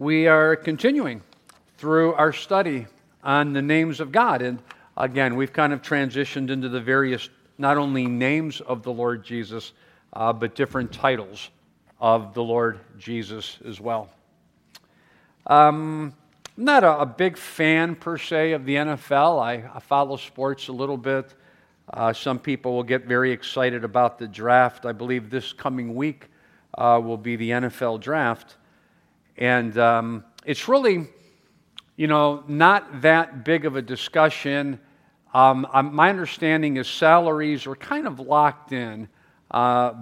We are continuing through our study on the names of God. And again, we've kind of transitioned into the various, not only names of the Lord Jesus, but different titles of the Lord Jesus as well. I'm not a big fan, per se, of the NFL. I follow sports a little bit. Some people will get very excited about the draft. I believe this coming week will be the NFL draft. And it's really, you know, not that big of a discussion. My understanding is salaries are kind of locked in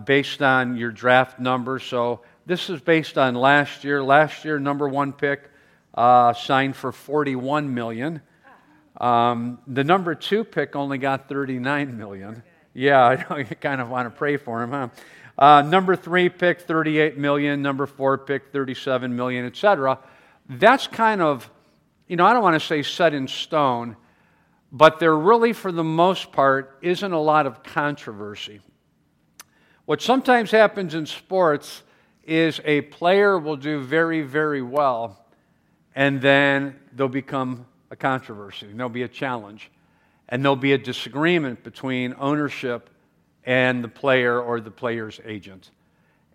based on your draft number. So this is based on last year. Last year, number one pick signed for $41 million. The number two pick only got $39 million. Yeah, I know, you kind of want to pray for him, huh? Number three pick, $38 million. Number four pick, $37 million, etc. That's kind of, you know, I don't want to say set in stone, but there really, for the most part, isn't a lot of controversy. What sometimes happens in sports is a player will do very, very well, and then there'll become a controversy. There'll be a challenge, and there'll be a disagreement between ownership and the player or the player's agent.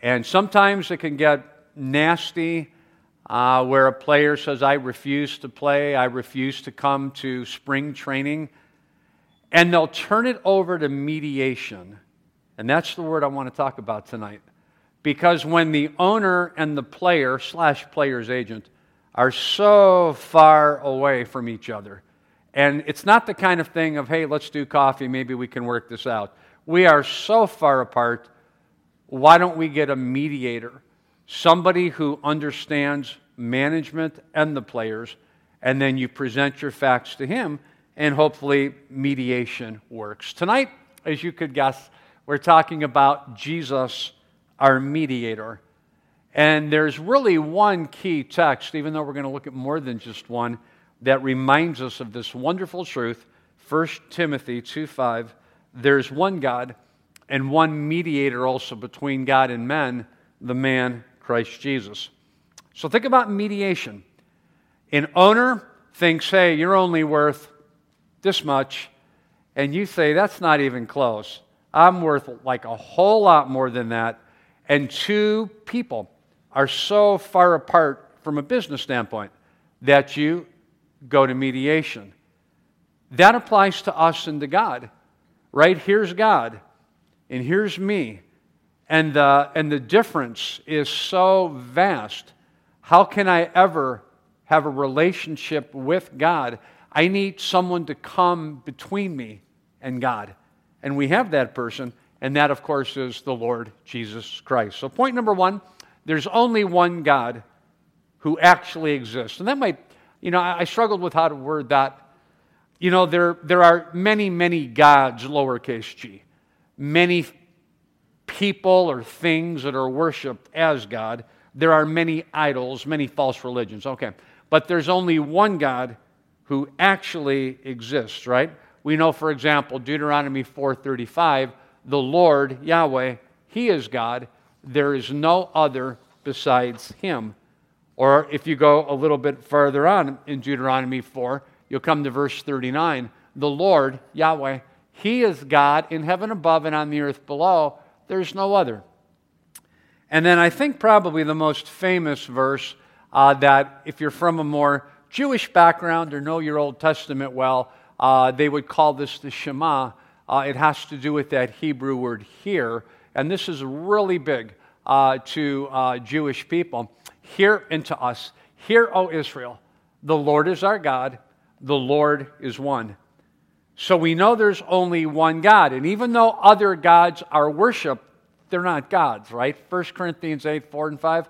And sometimes it can get nasty, where a player says, I refuse to play, I refuse to come to spring training, and they'll turn it over to mediation. And that's the word I want to talk about tonight. Because when the owner and the player / player's agent are so far away from each other, and it's not the kind of thing of, hey, let's do coffee, maybe we can work this out. We are so far apart, why don't we get a mediator, somebody who understands management and the players, and then you present your facts to him, and hopefully mediation works. Tonight, as you could guess, we're talking about Jesus, our mediator. And there's really one key text, even though we're going to look at more than just one, that reminds us of this wonderful truth, 1 Timothy 2:5. There's one God and one mediator also between God and men, the man Christ Jesus. So think about mediation. An owner thinks, hey, you're only worth this much, and you say, that's not even close. I'm worth like a whole lot more than that. And two people are so far apart from a business standpoint that you go to mediation. That applies to us and to God. Right, here's God, and here's me, and the difference is so vast. How can I ever have a relationship with God? I need someone to come between me and God, and we have that person, and that, of course, is the Lord Jesus Christ. So point number one, there's only one God who actually exists, and that might, you know, I struggled with how to word that. You know, there are many, many gods, lowercase g, many people or things that are worshipped as God. There are many idols, many false religions, okay. But there's only one God who actually exists, right? We know, for example, Deuteronomy 4:35, the Lord, Yahweh, He is God. There is no other besides Him. Or if you go a little bit further on in Deuteronomy 4, you'll come to verse 39. The Lord, Yahweh, He is God in heaven above and on the earth below. There's no other. And then I think probably the most famous verse that if you're from a more Jewish background or know your Old Testament well, they would call this the Shema. It has to do with that Hebrew word hear. And this is really big to Jewish people. Hear unto us. Hear, O Israel, the Lord is our God. The Lord is one. So we know there's only one God. And even though other gods are worshiped, they're not gods, right? 1 Corinthians 8:4-5.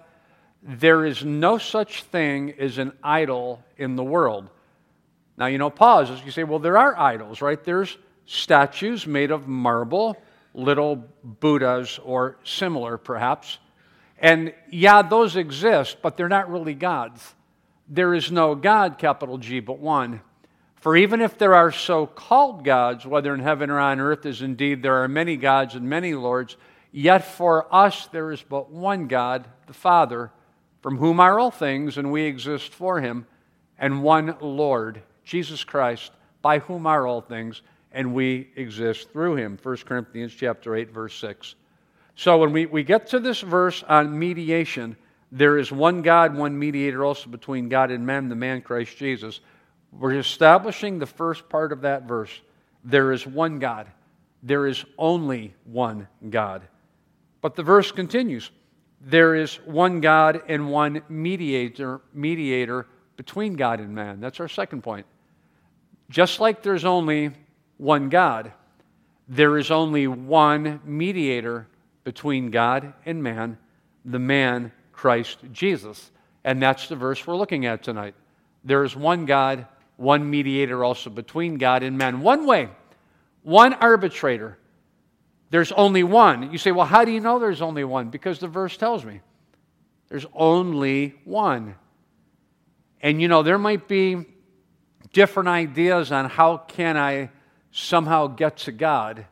There is no such thing as an idol in the world. Now, you know, pause. You say, well, there are idols, right? There's statues made of marble, little Buddhas or similar, perhaps. And yeah, those exist, but they're not really gods. There is no God, capital G, but one. For even if there are so-called gods, whether in heaven or on earth, as indeed there are many gods and many lords, yet for us there is but one God, the Father, from whom are all things, and we exist for him, and one Lord, Jesus Christ, by whom are all things, and we exist through him. 1 Corinthians chapter 8, verse 6. So when we get to this verse on mediation, there is one God, one mediator also between God and men, the man Christ Jesus. We're establishing the first part of that verse. There is one God. There is only one God. But the verse continues. There is one God and one mediator between God and man. That's our second point. Just like there's only one God, there is only one mediator between God and man, the man Christ Jesus. And that's the verse we're looking at tonight. There is one God, one mediator also between God and man. One way, one arbitrator. There's only one. You say, well, how do you know there's only one? Because the verse tells me. There's only one. And you know, there might be different ideas on how can I somehow get to God.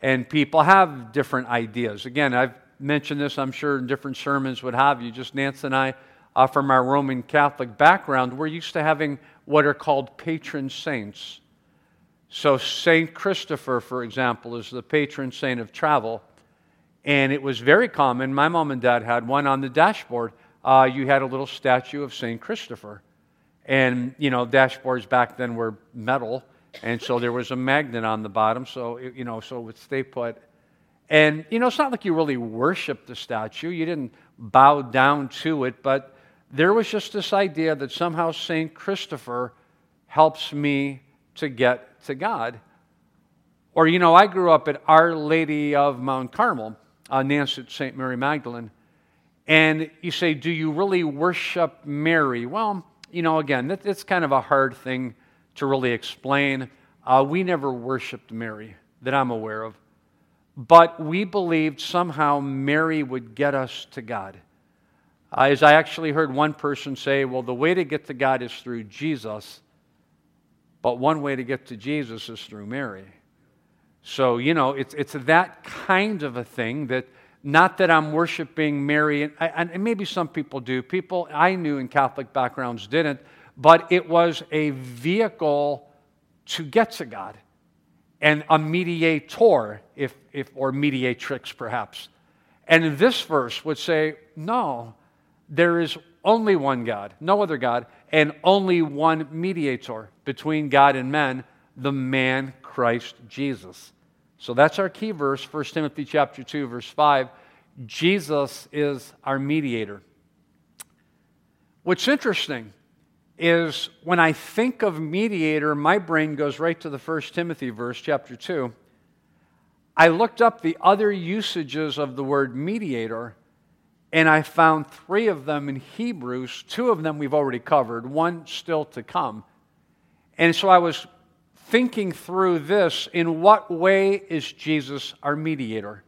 And people have different ideas. Again, I've mentioned this, I'm sure, in different sermons, what have you. Just Nancy and I, from our Roman Catholic background, we're used to having what are called patron saints. So St. Christopher, for example, is the patron saint of travel. And it was very common. My mom and dad had one on the dashboard. You had a little statue of St. Christopher. And, you know, dashboards back then were metal. And so there was a magnet on the bottom. So, you know, so it would stay put. And, you know, it's not like you really worshiped the statue. You didn't bow down to it. But there was just this idea that somehow St. Christopher helps me to get to God. Or, you know, I grew up at Our Lady of Mount Carmel, Nancy St. Mary Magdalene. And you say, do you really worship Mary? Well, you know, again, it's kind of a hard thing to really explain. We never worshiped Mary that I'm aware of. But we believed somehow Mary would get us to God. As I actually heard one person say, well, the way to get to God is through Jesus, but one way to get to Jesus is through Mary. So, you know, it's that kind of a thing that, not that I'm worshiping Mary, and maybe some people do. People I knew in Catholic backgrounds didn't, but it was a vehicle to get to God. And a mediator, if or mediatrix perhaps. And this verse would say, no, there is only one God, no other God, and only one mediator between God and men, the man Christ Jesus. So that's our key verse, 1 Timothy chapter 2, verse 5. Jesus is our mediator. What's interesting is when I think of mediator, my brain goes right to the 1 Timothy verse, chapter 2. I looked up the other usages of the word mediator, and I found three of them in Hebrews. Two of them we've already covered, one still to come. And so I was thinking through this, in what way is Jesus our mediator?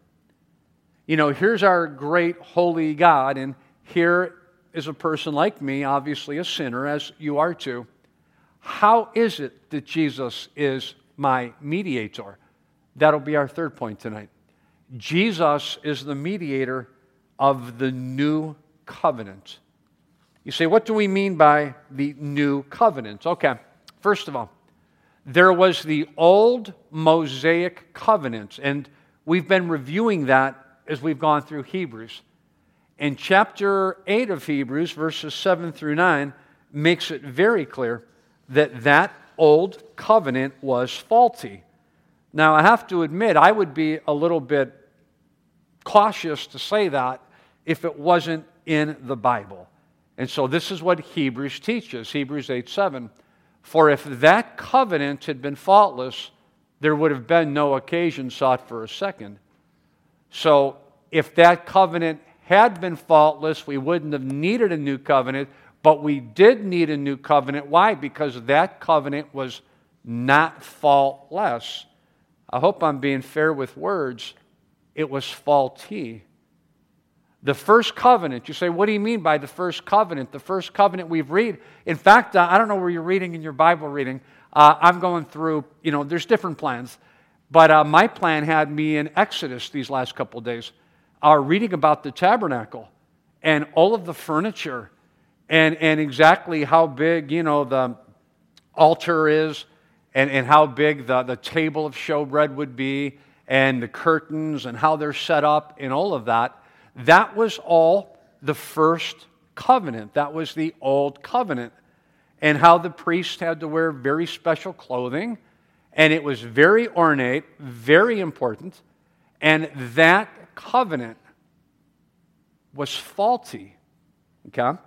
You know, here's our great holy God, and here is a person like me, obviously a sinner, as you are too. How is it that Jesus is my mediator? That'll be our third point tonight. Jesus is the mediator of the new covenant. You say, what do we mean by the new covenant? Okay, first of all, there was the old Mosaic covenant, and we've been reviewing that as we've gone through Hebrews. And chapter 8 of Hebrews, verses 7 through 9, makes it very clear that that old covenant was faulty. Now, I have to admit, I would be a little bit cautious to say that if it wasn't in the Bible. And so this is what Hebrews teaches, Hebrews 8:7. For if that covenant had been faultless, there would have been no occasion sought for a second. So if that covenant had been faultless, we wouldn't have needed a new covenant, but we did need a new covenant. Why? Because that covenant was not faultless. I hope I'm being fair with words. It was faulty. The first covenant, you say, what do you mean by the first covenant? The first covenant we've read. In fact, I don't know where you're reading in your Bible reading. I'm going through, you know, there's different plans, but my plan had me in Exodus these last couple of days. Reading about the tabernacle and all of the furniture and exactly how big, you know, the altar is and how big the table of showbread would be and the curtains and how they're set up and all of that. That was all the first covenant. That was the old covenant. And how the priests had to wear very special clothing. And it was very ornate, very important. And that covenant was faulty. Okay?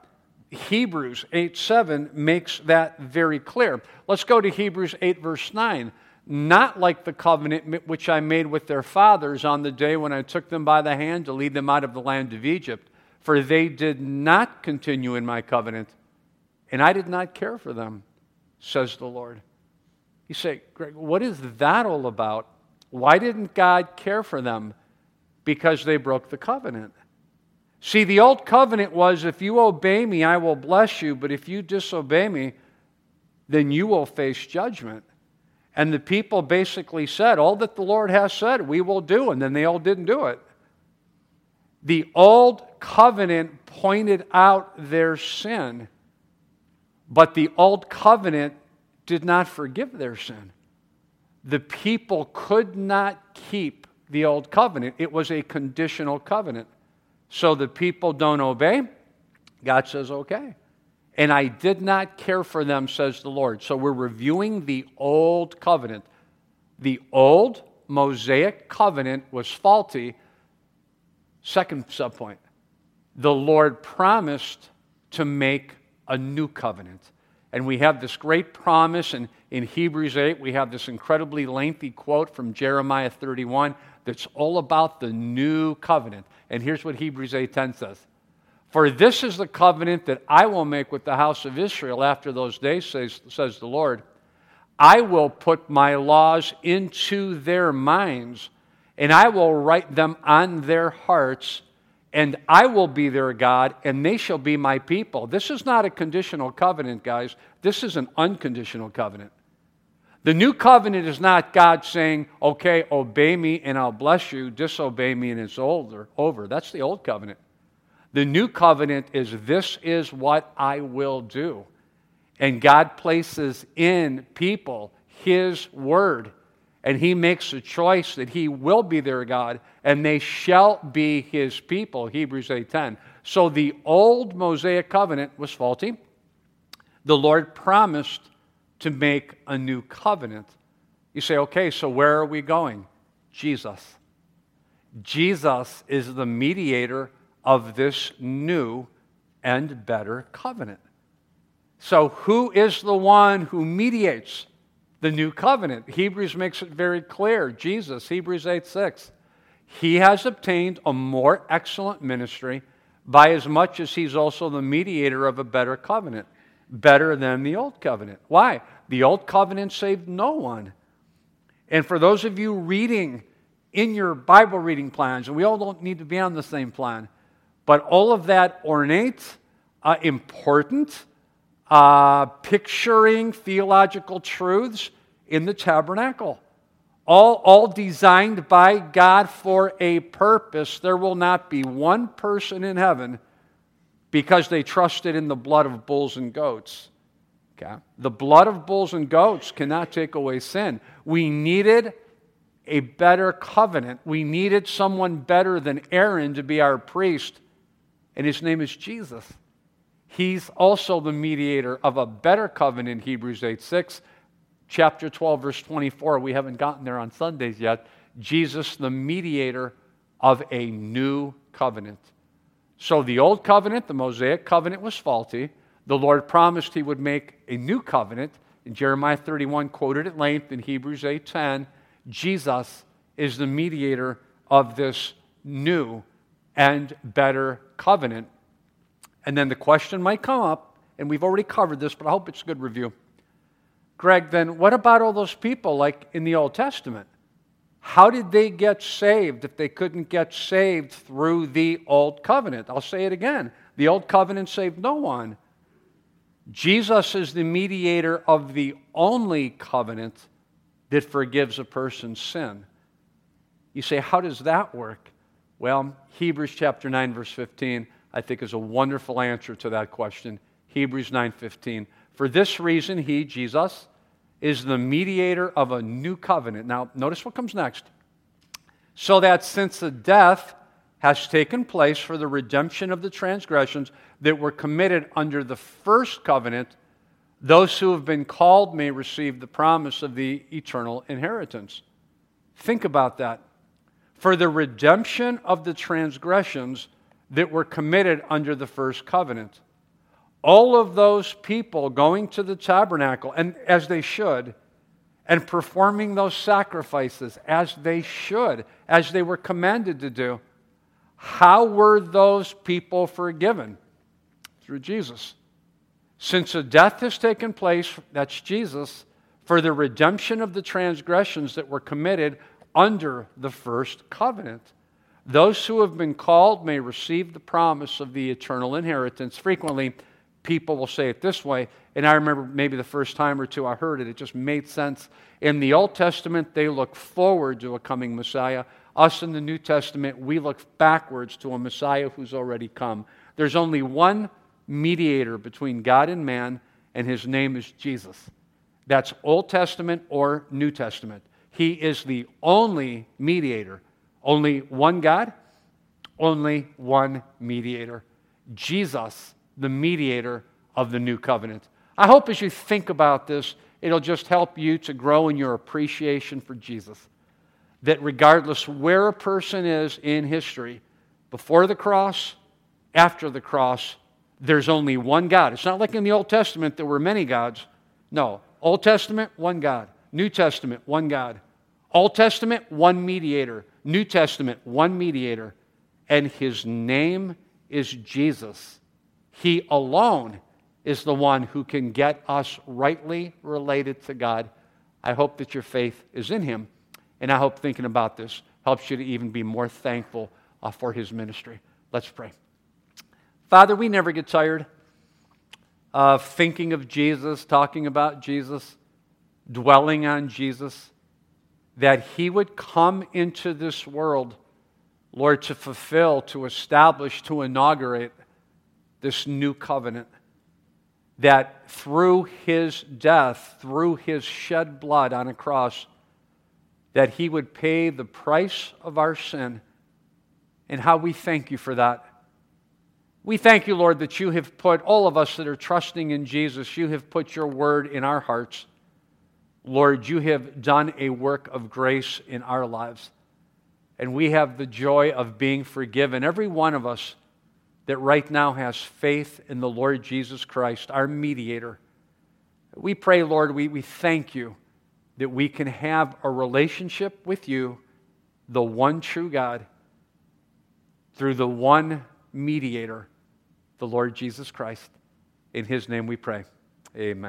Hebrews 8:7 makes that very clear. Let's go to Hebrews 8, verse 9. Not like the covenant which I made with their fathers on the day when I took them by the hand to lead them out of the land of Egypt, for they did not continue in my covenant, and I did not care for them, says the Lord. You say, Greg, what is that all about? Why didn't God care for them? Because they broke the covenant. See, the old covenant was, if you obey me, I will bless you, but if you disobey me, then you will face judgment. And the people basically said, all that the Lord has said, we will do, and then they all didn't do it. The old covenant pointed out their sin, but the old covenant did not forgive their sin. The people could not keep the old covenant. It was a conditional covenant. So the people don't obey. God says, okay. And I did not care for them, says the Lord. So we're reviewing the old covenant. The old Mosaic covenant was faulty. Second subpoint, the Lord promised to make a new covenant. And we have this great promise, and in Hebrews 8, we have this incredibly lengthy quote from Jeremiah 31 that's all about the new covenant. And here's what Hebrews 8:10 says. For this is the covenant that I will make with the house of Israel after those days, says the Lord. I will put my laws into their minds, and I will write them on their hearts, and I will be their God, and they shall be my people. This is not a conditional covenant, guys. This is an unconditional covenant. The new covenant is not God saying, okay, obey me and I'll bless you, disobey me and it's over. That's the old covenant. The new covenant is, this is what I will do. And God places in people His word, and He makes a choice that He will be their God, and they shall be His people, Hebrews 8:10. So the old Mosaic covenant was faulty. The Lord promised to make a new covenant. You say, okay, so where are we going? Jesus. Jesus is the mediator of this new and better covenant. So who is the one who mediates the new covenant? Hebrews makes it very clear. Jesus, Hebrews 8:6. He has obtained a more excellent ministry by as much as He's also the mediator of a better covenant, better than the old covenant. Why? The old covenant saved no one. And for those of you reading in your Bible reading plans, and we all don't need to be on the same plan, but all of that ornate, important, picturing theological truths in the tabernacle, all designed by God for a purpose. There will not be one person in heaven, because they trusted in the blood of bulls and goats. Okay? The blood of bulls and goats cannot take away sin. We needed a better covenant. We needed someone better than Aaron to be our priest, and His name is Jesus. He's also the mediator of a better covenant, Hebrews 8:6. Chapter 12, verse 24, we haven't gotten there on Sundays yet. Jesus, the mediator of a new covenant. So the old covenant, the Mosaic covenant, was faulty. The Lord promised He would make a new covenant. In Jeremiah 31, quoted at length in Hebrews 8:10, Jesus is the mediator of this new and better covenant. And then the question might come up, and we've already covered this, but I hope it's a good review. Greg, then what about all those people like in the Old Testament? How did they get saved if they couldn't get saved through the old covenant? I'll say it again. The old covenant saved no one. Jesus is the mediator of the only covenant that forgives a person's sin. You say, how does that work? Well, Hebrews chapter 9, verse 15, I think is a wonderful answer to that question. Hebrews 9:15. For this reason, he, Jesus, is the mediator of a new covenant. Now, notice what comes next. So that since the death has taken place for the redemption of the transgressions that were committed under the first covenant, those who have been called may receive the promise of the eternal inheritance. Think about that. For the redemption of the transgressions that were committed under the first covenant. All of those people going to the tabernacle, and as they should, and performing those sacrifices as they should, as they were commanded to do, how were those people forgiven? Through Jesus. Since a death has taken place, that's Jesus, for the redemption of the transgressions that were committed under the first covenant. Those who have been called may receive the promise of the eternal inheritance. Frequently, people will say it this way, and I remember maybe the first time or two I heard it, it just made sense. In the Old Testament, they look forward to a coming Messiah. Us in the New Testament, we look backwards to a Messiah who's already come. There's only one mediator between God and man, and his name is Jesus. That's Old Testament or New Testament. He is the only mediator. Only one God, only one mediator. Jesus, the mediator of the new covenant. I hope as you think about this, it'll just help you to grow in your appreciation for Jesus. That regardless where a person is in history, before the cross, after the cross, there's only one God. It's not like in the Old Testament there were many gods. No, Old Testament, one God. New Testament, one God. Old Testament, one mediator. New Testament, one mediator. And his name is Jesus. He alone is the one who can get us rightly related to God. I hope that your faith is in him. And I hope thinking about this helps you to even be more thankful for his ministry. Let's pray. Father, we never get tired of thinking of Jesus, talking about Jesus, dwelling on Jesus, that he would come into this world, Lord, to fulfill, to establish, to inaugurate this new covenant. That through his death, through his shed blood on a cross, that he would pay the price of our sin. And how we thank you for that. We thank you, Lord, that you have put all of us that are trusting in Jesus, you have put your word in our hearts. Lord, you have done a work of grace in our lives. And we have the joy of being forgiven. Every one of us that right now has faith in the Lord Jesus Christ, our mediator. We pray, Lord, we thank you that we can have a relationship with you, the one true God, through the one mediator, the Lord Jesus Christ. In his name we pray. Amen.